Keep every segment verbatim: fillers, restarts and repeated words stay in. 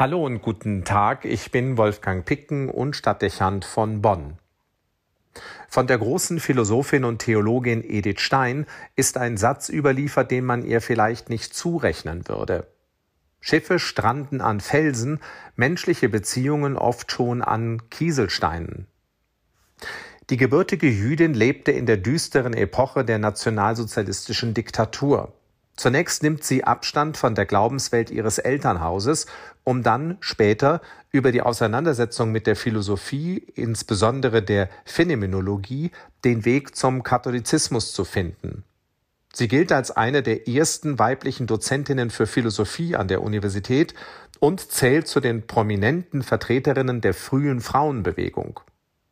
Hallo und guten Tag, ich bin Wolfgang Picken und Stadtdechant von Bonn. Von der großen Philosophin und Theologin Edith Stein ist ein Satz überliefert, den man ihr vielleicht nicht zurechnen würde. Schiffe stranden an Felsen, menschliche Beziehungen oft schon an Kieselsteinen. Die gebürtige Jüdin lebte in der düsteren Epoche der nationalsozialistischen Diktatur. Zunächst nimmt sie Abstand von der Glaubenswelt ihres Elternhauses, um dann später über die Auseinandersetzung mit der Philosophie, insbesondere der Phänomenologie, den Weg zum Katholizismus zu finden. Sie gilt als eine der ersten weiblichen Dozentinnen für Philosophie an der Universität und zählt zu den prominenten Vertreterinnen der frühen Frauenbewegung.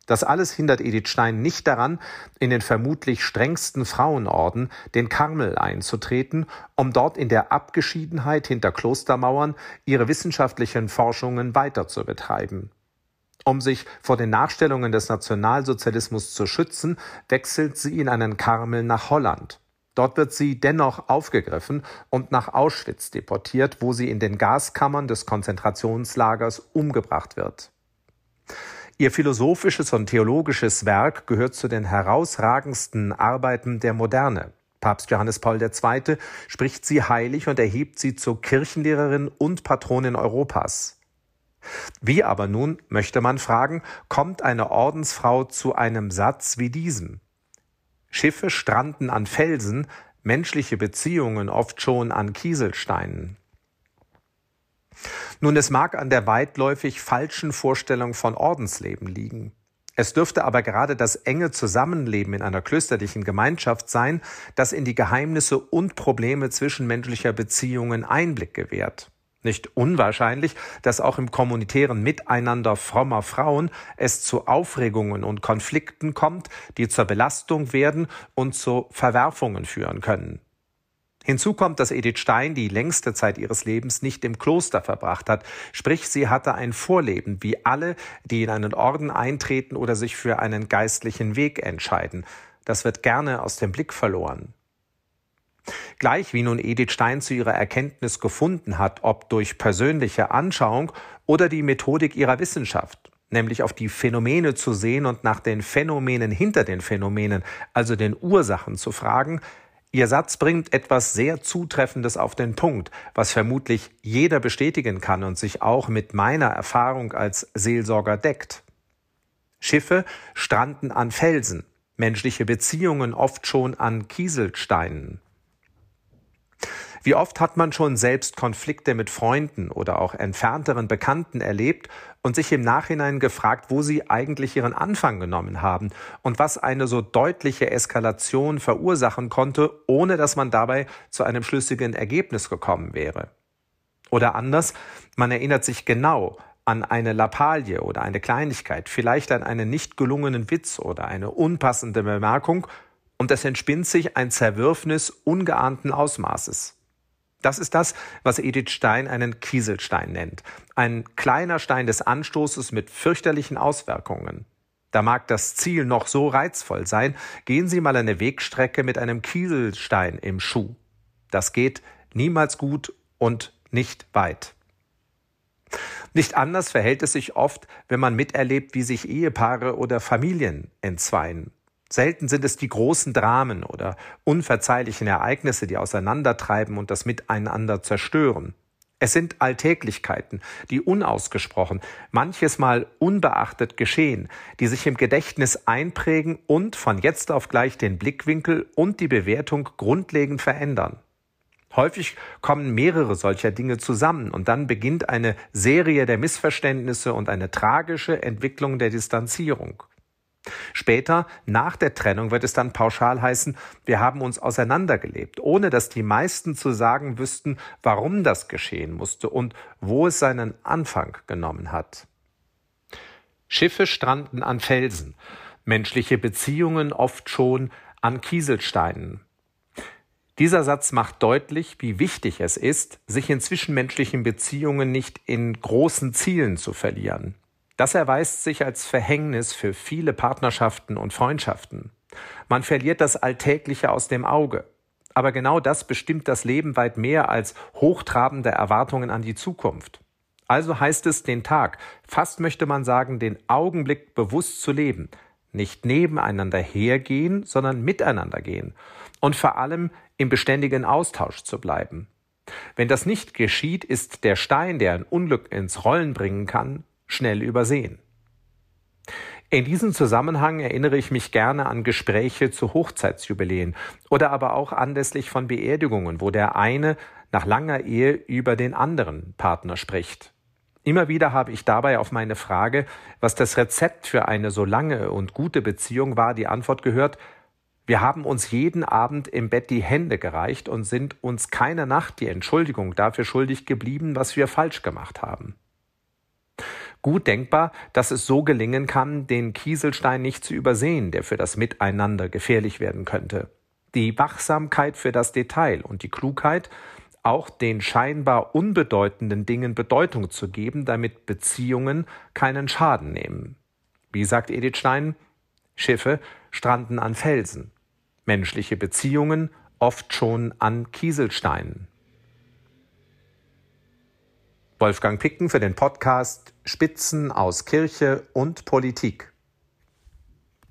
Das alles hindert Edith Stein nicht daran, in den vermutlich strengsten Frauenorden, den Karmel, einzutreten, um dort in der Abgeschiedenheit hinter Klostermauern ihre wissenschaftlichen Forschungen weiter zu betreiben. Um sich vor den Nachstellungen des Nationalsozialismus zu schützen, wechselt sie in einen Karmel nach Holland. Dort wird sie dennoch aufgegriffen und nach Auschwitz deportiert, wo sie in den Gaskammern des Konzentrationslagers umgebracht wird. Ihr philosophisches und theologisches Werk gehört zu den herausragendsten Arbeiten der Moderne. Papst Johannes Paul der Zweite spricht sie heilig und erhebt sie zur Kirchenlehrerin und Patronin Europas. Wie aber nun, möchte man fragen, kommt eine Ordensfrau zu einem Satz wie diesem? Schiffe stranden an Felsen, menschliche Beziehungen oft schon an Kieselsteinen. Nun, es mag an der weitläufig falschen Vorstellung von Ordensleben liegen. Es dürfte aber gerade das enge Zusammenleben in einer klösterlichen Gemeinschaft sein, das in die Geheimnisse und Probleme zwischenmenschlicher Beziehungen Einblick gewährt. Nicht unwahrscheinlich, dass auch im kommunitären Miteinander frommer Frauen es zu Aufregungen und Konflikten kommt, die zur Belastung werden und zu Verwerfungen führen können. Hinzu kommt, dass Edith Stein die längste Zeit ihres Lebens nicht im Kloster verbracht hat, sprich sie hatte ein Vorleben, wie alle, die in einen Orden eintreten oder sich für einen geistlichen Weg entscheiden. Das wird gerne aus dem Blick verloren. Gleich wie nun Edith Stein zu ihrer Erkenntnis gefunden hat, ob durch persönliche Anschauung oder die Methodik ihrer Wissenschaft, nämlich auf die Phänomene zu sehen und nach den Phänomenen hinter den Phänomenen, also den Ursachen, zu fragen, ihr Satz bringt etwas sehr Zutreffendes auf den Punkt, was vermutlich jeder bestätigen kann und sich auch mit meiner Erfahrung als Seelsorger deckt. Schiffe stranden an Felsen, menschliche Beziehungen oft schon an Kieselsteinen. Wie oft hat man schon selbst Konflikte mit Freunden oder auch entfernteren Bekannten erlebt und sich im Nachhinein gefragt, wo sie eigentlich ihren Anfang genommen haben und was eine so deutliche Eskalation verursachen konnte, ohne dass man dabei zu einem schlüssigen Ergebnis gekommen wäre. Oder anders, man erinnert sich genau an eine Lappalie oder eine Kleinigkeit, vielleicht an einen nicht gelungenen Witz oder eine unpassende Bemerkung, und es entspinnt sich ein Zerwürfnis ungeahnten Ausmaßes. Das ist das, was Edith Stein einen Kieselstein nennt. Ein kleiner Stein des Anstoßes mit fürchterlichen Auswirkungen. Da mag das Ziel noch so reizvoll sein, gehen Sie mal eine Wegstrecke mit einem Kieselstein im Schuh. Das geht niemals gut und nicht weit. Nicht anders verhält es sich oft, wenn man miterlebt, wie sich Ehepaare oder Familien entzweien. Selten sind es die großen Dramen oder unverzeihlichen Ereignisse, die auseinandertreiben und das Miteinander zerstören. Es sind Alltäglichkeiten, die unausgesprochen, manches Mal unbeachtet geschehen, die sich im Gedächtnis einprägen und von jetzt auf gleich den Blickwinkel und die Bewertung grundlegend verändern. Häufig kommen mehrere solcher Dinge zusammen und dann beginnt eine Serie der Missverständnisse und eine tragische Entwicklung der Distanzierung. Später, nach der Trennung, wird es dann pauschal heißen, wir haben uns auseinandergelebt, ohne dass die meisten zu sagen wüssten, warum das geschehen musste und wo es seinen Anfang genommen hat. Schiffe stranden an Felsen, menschliche Beziehungen oft schon an Kieselsteinen. Dieser Satz macht deutlich, wie wichtig es ist, sich in zwischenmenschlichen Beziehungen nicht in großen Zielen zu verlieren. Das erweist sich als Verhängnis für viele Partnerschaften und Freundschaften. Man verliert das Alltägliche aus dem Auge. Aber genau das bestimmt das Leben weit mehr als hochtrabende Erwartungen an die Zukunft. Also heißt es, den Tag, fast möchte man sagen, den Augenblick bewusst zu leben. Nicht nebeneinander hergehen, sondern miteinander gehen. Und vor allem im beständigen Austausch zu bleiben. Wenn das nicht geschieht, ist der Stein, der ein Unglück ins Rollen bringen kann, schnell übersehen. In diesem Zusammenhang erinnere ich mich gerne an Gespräche zu Hochzeitsjubiläen oder aber auch anlässlich von Beerdigungen, wo der eine nach langer Ehe über den anderen Partner spricht. Immer wieder habe ich dabei auf meine Frage, was das Rezept für eine so lange und gute Beziehung war, die Antwort gehört: Wir haben uns jeden Abend im Bett die Hände gereicht und sind uns keiner Nacht die Entschuldigung dafür schuldig geblieben, was wir falsch gemacht haben. Gut denkbar, dass es so gelingen kann, den Kieselstein nicht zu übersehen, der für das Miteinander gefährlich werden könnte. Die Wachsamkeit für das Detail und die Klugheit, auch den scheinbar unbedeutenden Dingen Bedeutung zu geben, damit Beziehungen keinen Schaden nehmen. Wie sagt Edith Stein? Schiffe stranden an Felsen. Menschliche Beziehungen oft schon an Kieselsteinen. Wolfgang Picken für den Podcast Spitzen aus Kirche und Politik.